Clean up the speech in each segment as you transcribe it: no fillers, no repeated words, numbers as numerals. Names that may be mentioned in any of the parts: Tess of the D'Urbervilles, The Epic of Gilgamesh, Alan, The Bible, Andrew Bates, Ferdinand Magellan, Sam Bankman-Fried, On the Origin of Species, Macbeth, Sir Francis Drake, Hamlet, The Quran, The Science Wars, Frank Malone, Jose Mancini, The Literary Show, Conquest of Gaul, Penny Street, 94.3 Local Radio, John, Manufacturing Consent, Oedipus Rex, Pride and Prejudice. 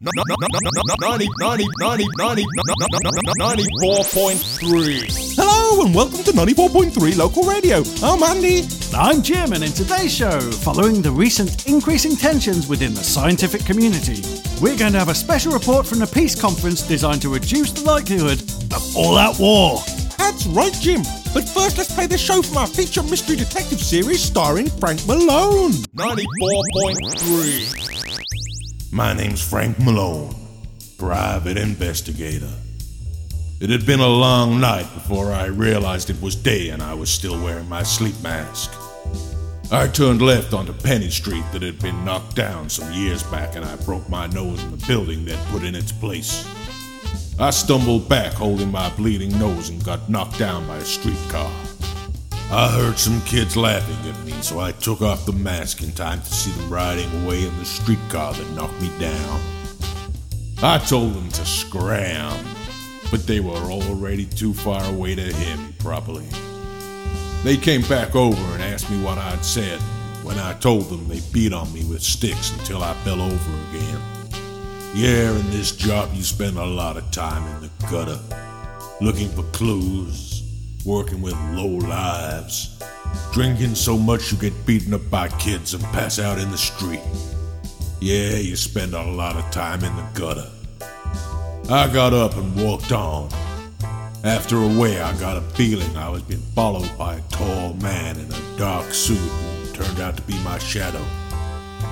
94.3. Hello and welcome to 94.3 Local Radio. I'm Andy. I'm Jim, and in today's show, following the recent increasing tensions within the scientific community, we're going to have a special report from the peace conference designed to reduce the likelihood of all-out war. That's right, Jim. But first, let's play the show from our feature mystery detective series starring Frank Malone. 94.3. My name's Frank Malone, private investigator. It had been a long night before I realized it was day and I was still wearing my sleep mask. I turned left onto Penny Street that had been knocked down some years back, and I broke my nose in the building that put in its place. I stumbled back holding my bleeding nose and got knocked down by a streetcar. I heard some kids laughing at me, so I took off the mask in time to see them riding away in the streetcar that knocked me down. I told them to scram, but they were already too far away to hear me properly. They came back over and asked me what I'd said. When I told them, they beat on me with sticks until I fell over again. Yeah, in this job you spend a lot of time in the gutter, looking for clues, working with low lives, drinking so much you get beaten up by kids and pass out in the street. Yeah, you spend a lot of time in the gutter. I got up and walked on. After a way, I got a feeling I was being followed by a tall man in a dark suit who turned out to be my shadow.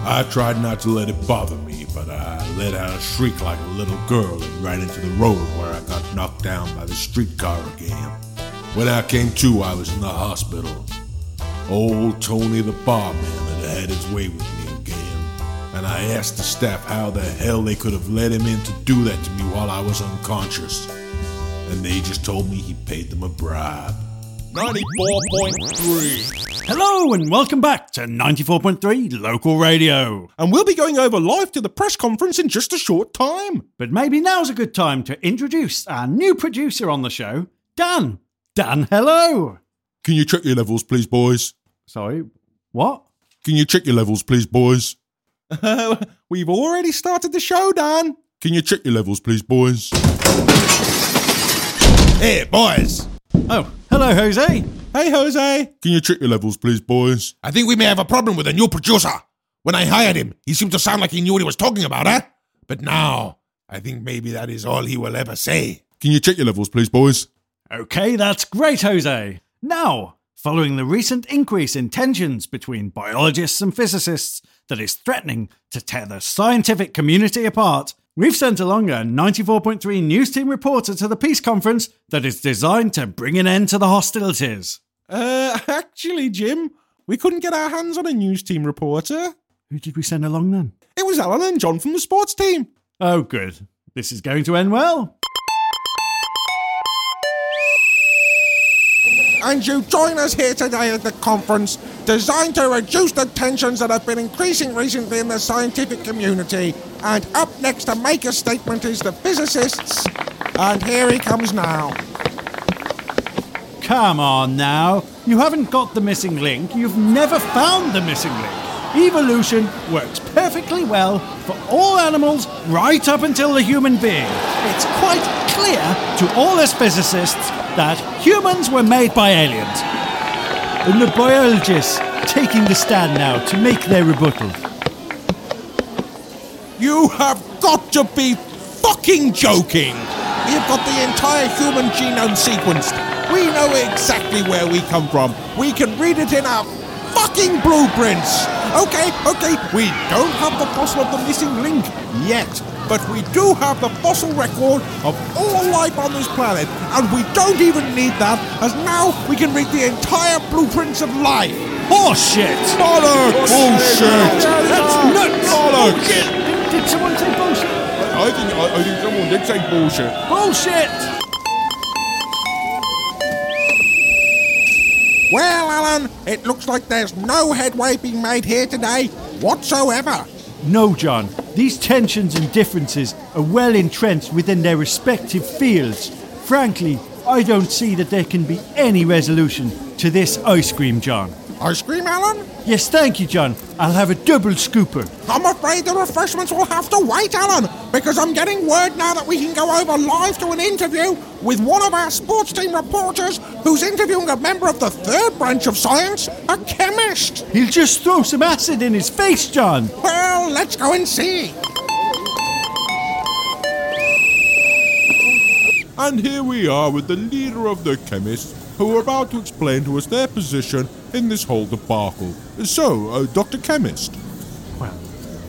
I tried not to let it bother me, but I let out a shriek like a little girl and ran into the road where I got knocked down by the streetcar again. When I came to, I was in the hospital. Old Tony the barman had had his way with me again, and I asked the staff how the hell they could have let him in to do that to me while I was unconscious, and they just told me he paid them a bribe. 94.3. Hello and welcome back to 94.3 Local Radio. And we'll be going over live to the press conference in just a short time. But maybe now's a good time to introduce our new producer on the show, Dan. Dan, hello! Can you check your levels, please, boys? Sorry, what? Can you check your levels, please, boys? We've already started the show, Dan. Can you check your levels, please, boys? Hey, boys! Oh, hello, Jose. Hey, Jose. Can you check your levels, please, boys? I think we may have a problem with a new producer. When I hired him, he seemed to sound like he knew what he was talking about, eh? But now, I think maybe that is all he will ever say. Can you check your levels, please, boys? Okay, that's great, Jose. Now, following the recent increase in tensions between biologists and physicists that is threatening to tear the scientific community apart, we've sent along a 94.3 news team reporter to the peace conference that is designed to bring an end to the hostilities. Actually, Jim, we couldn't get our hands on a news team reporter. Who did we send along then? It was Alan and John from the sports team. Oh, good. This is going to end well. And you join us here today at the conference designed to reduce the tensions that have been increasing recently in the scientific community. And up next to make a statement is the physicists. And here he comes now. Come on now. You haven't got the missing link. You've never found the missing link. Evolution works perfectly well for all animals right up until the human being. It's quite clear to all us physicists that humans were made by aliens. And the biologists taking the stand now to make their rebuttal. You have got to be fucking joking! We've got the entire human genome sequenced. We know exactly where we come from. We can read it in our fucking blueprints. Okay, we don't have the fossil of the missing link yet. But we do have the fossil record of all life on this planet, and we don't even need that, as now we can read the entire blueprints of life. Horseshit! Bollocks! Bullshit! That's nuts! Bollocks! Did someone say bullshit? I think someone did say bullshit. Bullshit! Well, Alan, it looks like there's no headway being made here today whatsoever. No, John. These tensions and differences are well entrenched within their respective fields. Frankly, I don't see that there can be any resolution to this ice cream, John. Ice cream, Alan? Yes, thank you, John. I'll have a double scooper. I'm afraid the refreshments will have to wait, Alan, because I'm getting word now that we can go over live to an interview with one of our sports team reporters who's interviewing a member of the third branch of science, a chemist. He'll just throw some acid in his face, John. Well, let's go and see. And here we are with the leader of the chemists, who are about to explain to us their position in this whole debacle. So, Dr. Chemist. Well,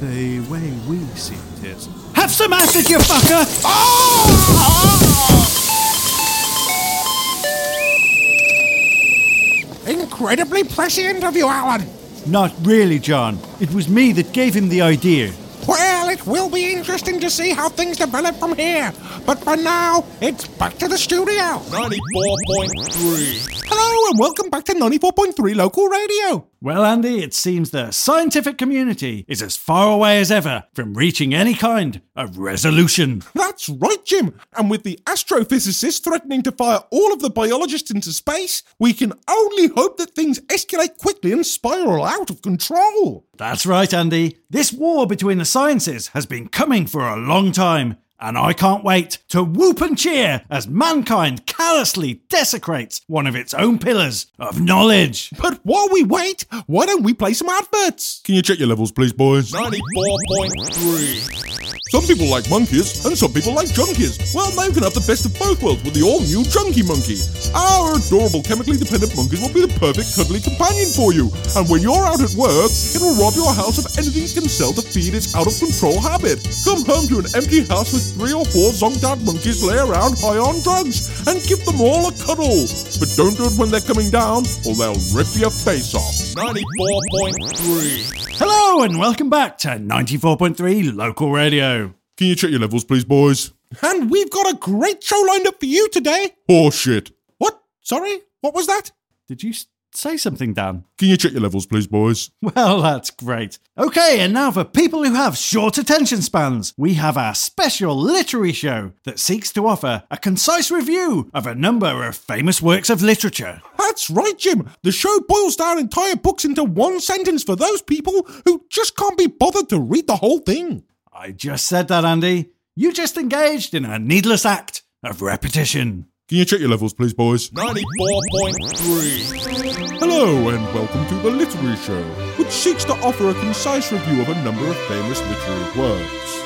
the way we see it is... Have some acid, you fucker! Oh! Incredibly pressy interview, Alan. Not really, John. It was me that gave him the idea. Well, it will be interesting to see how things develop from here. But for now, it's back to the studio. 94.3. Hello, and welcome back to 94.3 Local Radio. Well, Andy, it seems the scientific community is as far away as ever from reaching any kind of resolution. That's right, Jim. And with the astrophysicists threatening to fire all of the biologists into space, we can only hope that things escalate quickly and spiral out of control. That's right, Andy. This war between the sciences has been coming for a long time. And I can't wait to whoop and cheer as mankind callously desecrates one of its own pillars of knowledge. But while we wait, why don't we play some adverts? Can you check your levels, please, boys? 94.3. Some people like monkeys, and some people like junkies. Well, now you can have the best of both worlds with the all-new Junkie Monkey. Our adorable, chemically dependent monkeys will be the perfect cuddly companion for you. And when you're out at work, it will rob your house of anything it can sell to feed its out-of-control habit. Come home to an empty house with 3 or 4 zonked-out monkeys lay around high on drugs, and give them all a cuddle. But don't do it when they're coming down, or they'll rip your face off. 94.3. Hello, and welcome back to 94.3 Local Radio. Can you check your levels, please, boys? And we've got a great show lined up for you today. Oh, shit. What? Sorry? What was that? Did you say something, Dan? Can you check your levels, please, boys? Well, that's great. Okay, and now for people who have short attention spans, we have our special literary show that seeks to offer a concise review of a number of famous works of literature. That's right, Jim. The show boils down entire books into one sentence for those people who just can't be bothered to read the whole thing. I just said that, Andy. You just engaged in a needless act of repetition. Can you check your levels, please, boys? 94.3. Hello, and welcome to The Literary Show, which seeks to offer a concise review of a number of famous literary works.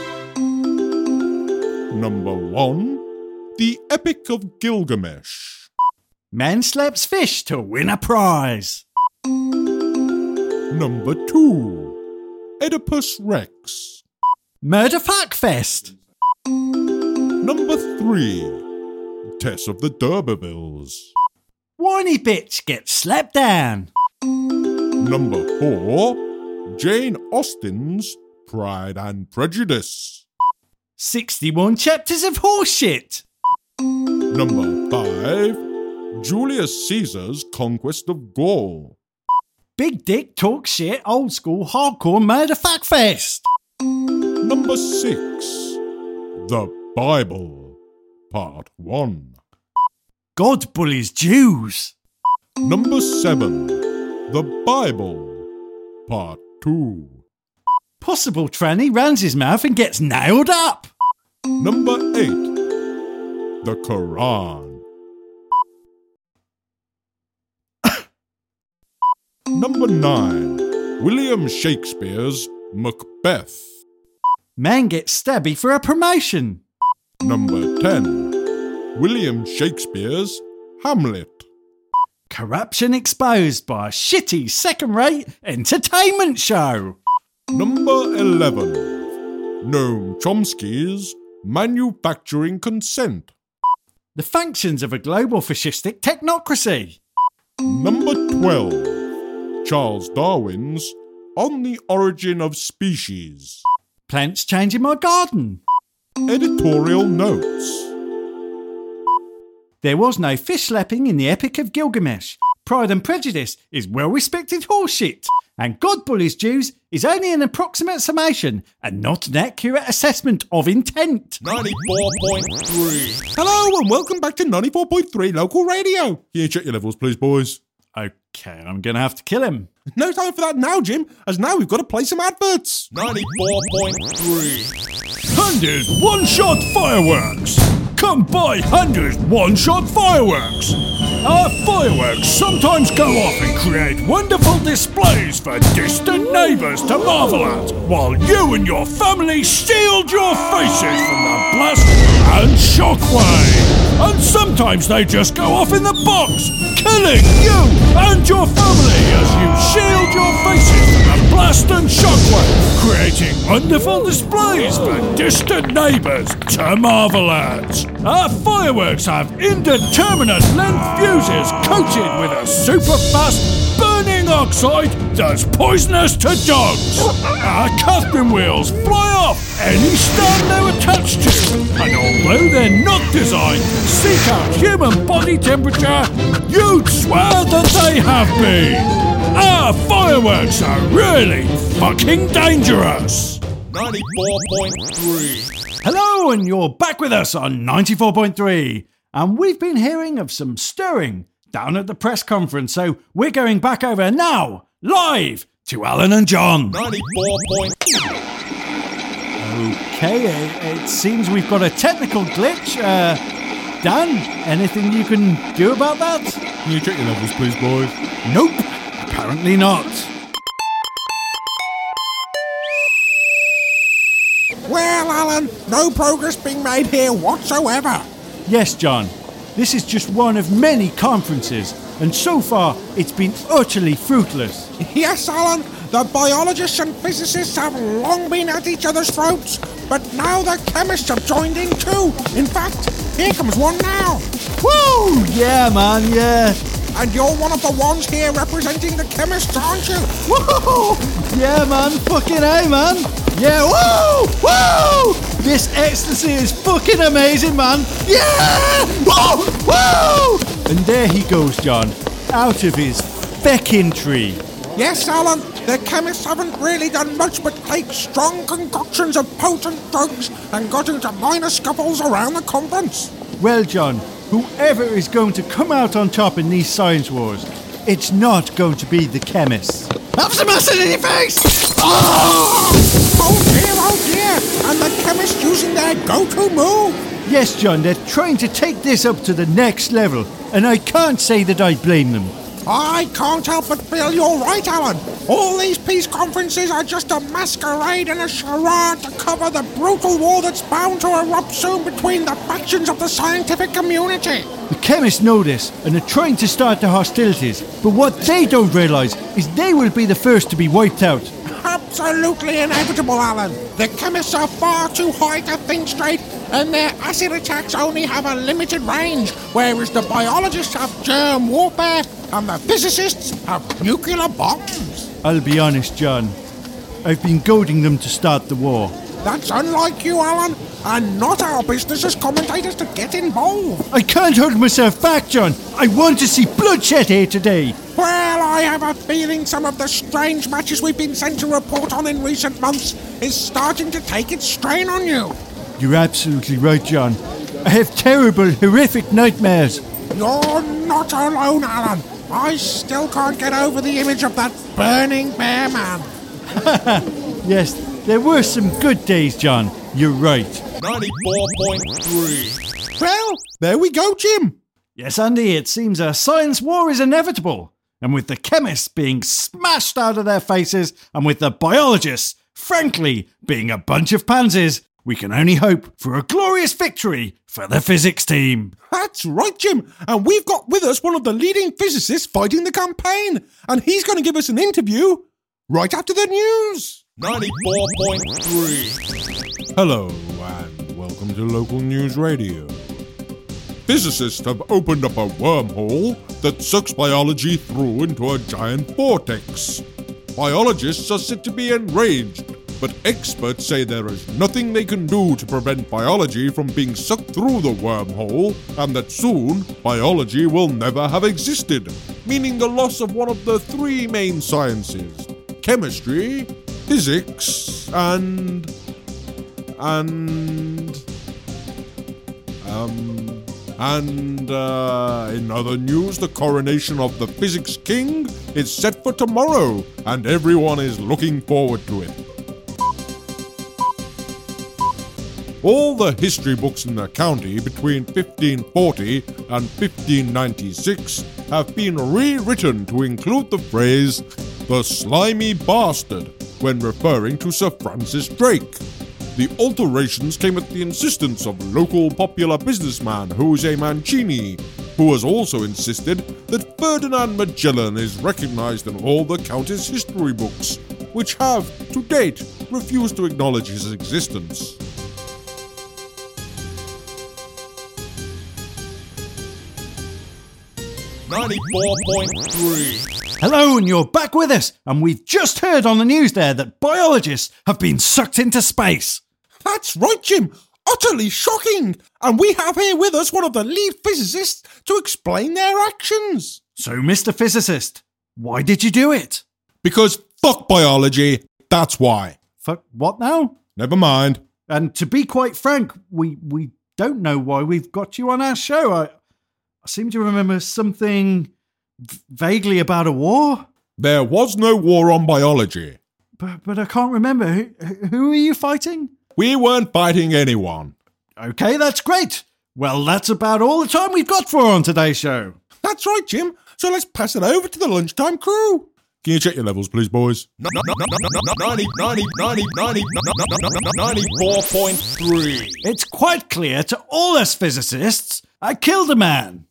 Number 1. The Epic of Gilgamesh. Man slaps fish to win a prize. Number 2. Oedipus Rex. Murder Fuck Fest. Number 3. Tess of the D'Urbervilles. Whiny bitch gets slapped down. Number 4. Jane Austen's Pride and Prejudice. 61 chapters of horseshit. Number 5. Julius Caesar's Conquest of Gaul. Big dick talk shit old school hardcore murder fuck fest. Number 6. The Bible, Part 1. God bullies Jews. Number 7. The Bible, Part 2. Possible tranny runs his mouth and gets nailed up. Number 8. The Quran. Number 9. William Shakespeare's Macbeth. Man gets stabby for a promotion. Number 10. William Shakespeare's Hamlet. Corruption exposed by a shitty second-rate entertainment show. Number 11. Noam Chomsky's Manufacturing Consent. The functions of a global fascistic technocracy. Number 12. Charles Darwin's On the Origin of Species. Plants changing my garden. Editorial notes. There was no fish slapping in the Epic of Gilgamesh. Pride and Prejudice is well-respected horseshit. And God Bullies Jews is only an approximate summation and not an accurate assessment of intent. 94.3. Hello, and welcome back to 94.3 Local Radio. Can you check your levels, please, boys? Okay, I'm going to have to kill him. No time for that now, Jim, as now we've got to play some adverts. 94.3. Handy's One-Shot Fireworks. Come buy Handy's One-Shot Fireworks. Our fireworks sometimes go off and create wonderful displays for distant neighbours to marvel at, while you and your family shield your faces from the blast and shockwave. And sometimes they just go off in the box, killing you and your family as you shield your faces from the blast and shockwave, creating wonderful displays for distant neighbours to marvel at. Our fireworks have indeterminate length fuses coated with a super-fast burning oxide that's poisonous to dogs. Our Catherine wheels fly off any stand they're attached to, and although they're not designed to seek out human body temperature, you'd swear that they have been. Our fireworks are really fucking dangerous. 94.3. Hello, and you're back with us on 94.3. And we've been hearing of some stirring down at the press conference, so we're going back over now, live, to Alan and John. 94.3. Okay, it seems we've got a technical glitch. Dan, anything you can do about that? Can you check your levels, please, boys? Nope, apparently not. Well, Alan, no progress being made here whatsoever. Yes, John. This is just one of many conferences, and so far it's been utterly fruitless. Yes, Alan, the biologists and physicists have long been at each other's throats, but now the chemists have joined in too. In fact, here comes one now. Woo! Yeah, man, yeah. And you're one of the ones here representing the chemists, aren't you? Woo! Yeah, man, fucking hey, man. Yeah, woo! Woo! This ecstasy is fucking amazing, man. Yeah! Woo! Woo! And there he goes, John, out of his feckin' tree. Yes, Alan, the chemists haven't really done much but take strong concoctions of potent drugs and got into minor scuffles around the conference. Well, John, whoever is going to come out on top in these science wars, it's not going to be the chemists. Have some acid in your face! Oh dear! And the chemists using their go-to move! Yes, John, they're trying to take this up to the next level, and I can't say that I blame them. I can't help but feel you're right, Alan. All these peace conferences are just a masquerade and a charade to cover the brutal war that's bound to erupt soon between the factions of the scientific community. The chemists know this and are trying to start the hostilities, but what they don't realise is they will be the first to be wiped out. Absolutely inevitable, Alan. The chemists are far too high to think straight, and their acid attacks only have a limited range, whereas the biologists have germ warfare and the physicists have nuclear bombs. I'll be honest, John. I've been goading them to start the war. That's unlike you, Alan, and not our business as commentators to get involved. I can't hold myself back, John. I want to see bloodshed here today. Well, I have a feeling some of the strange matches we've been sent to report on in recent months is starting to take its strain on you. You're absolutely right, John. I have terrible, horrific nightmares. You're not alone, Alan. I still can't get over the image of that burning bear man. Yes, there were some good days, John. You're right. 94.3. Well, there we go, Jim. Yes, Andy, it seems a science war is inevitable. And with the chemists being smashed out of their faces, and with the biologists, frankly, being a bunch of pansies, we can only hope for a glorious victory for the physics team. That's right, Jim. And we've got with us one of the leading physicists fighting the campaign. And he's going to give us an interview right after the news. 94.3. Hello, and welcome to Local News Radio. Physicists have opened up a wormhole that sucks biology through into a giant vortex. Biologists are said to be enraged, but experts say there is nothing they can do to prevent biology from being sucked through the wormhole, and that soon, biology will never have existed, meaning the loss of one of the three main sciences: chemistry, physics, and And in other news, the coronation of the physics king is set for tomorrow, and everyone is looking forward to it. All the history books in the county between 1540 and 1596 have been rewritten to include the phrase, "the slimy bastard," when referring to Sir Francis Drake. The alterations came at the insistence of local popular businessman Jose Mancini, who has also insisted that Ferdinand Magellan is recognized in all the county's history books, which have, to date, refused to acknowledge his existence. Hello, and you're back with us, and we've just heard on the news there that biologists have been sucked into space. That's right, Jim. Utterly shocking. And we have here with us one of the lead physicists to explain their actions. So, Mr. Physicist, why did you do it? Because fuck biology, that's why. Fuck what now? Never mind. And to be quite frank, we don't know why we've got you on our show. I seem to remember something vaguely about a war. There was no war on biology. But I can't remember. Who are you fighting? We weren't fighting anyone. Okay, that's great. Well, that's about all the time we've got for on today's show. That's right, Jim. So let's pass it over to the lunchtime crew. Can you check your levels, please, boys? 94.3. It's quite clear to all us physicists I killed a man.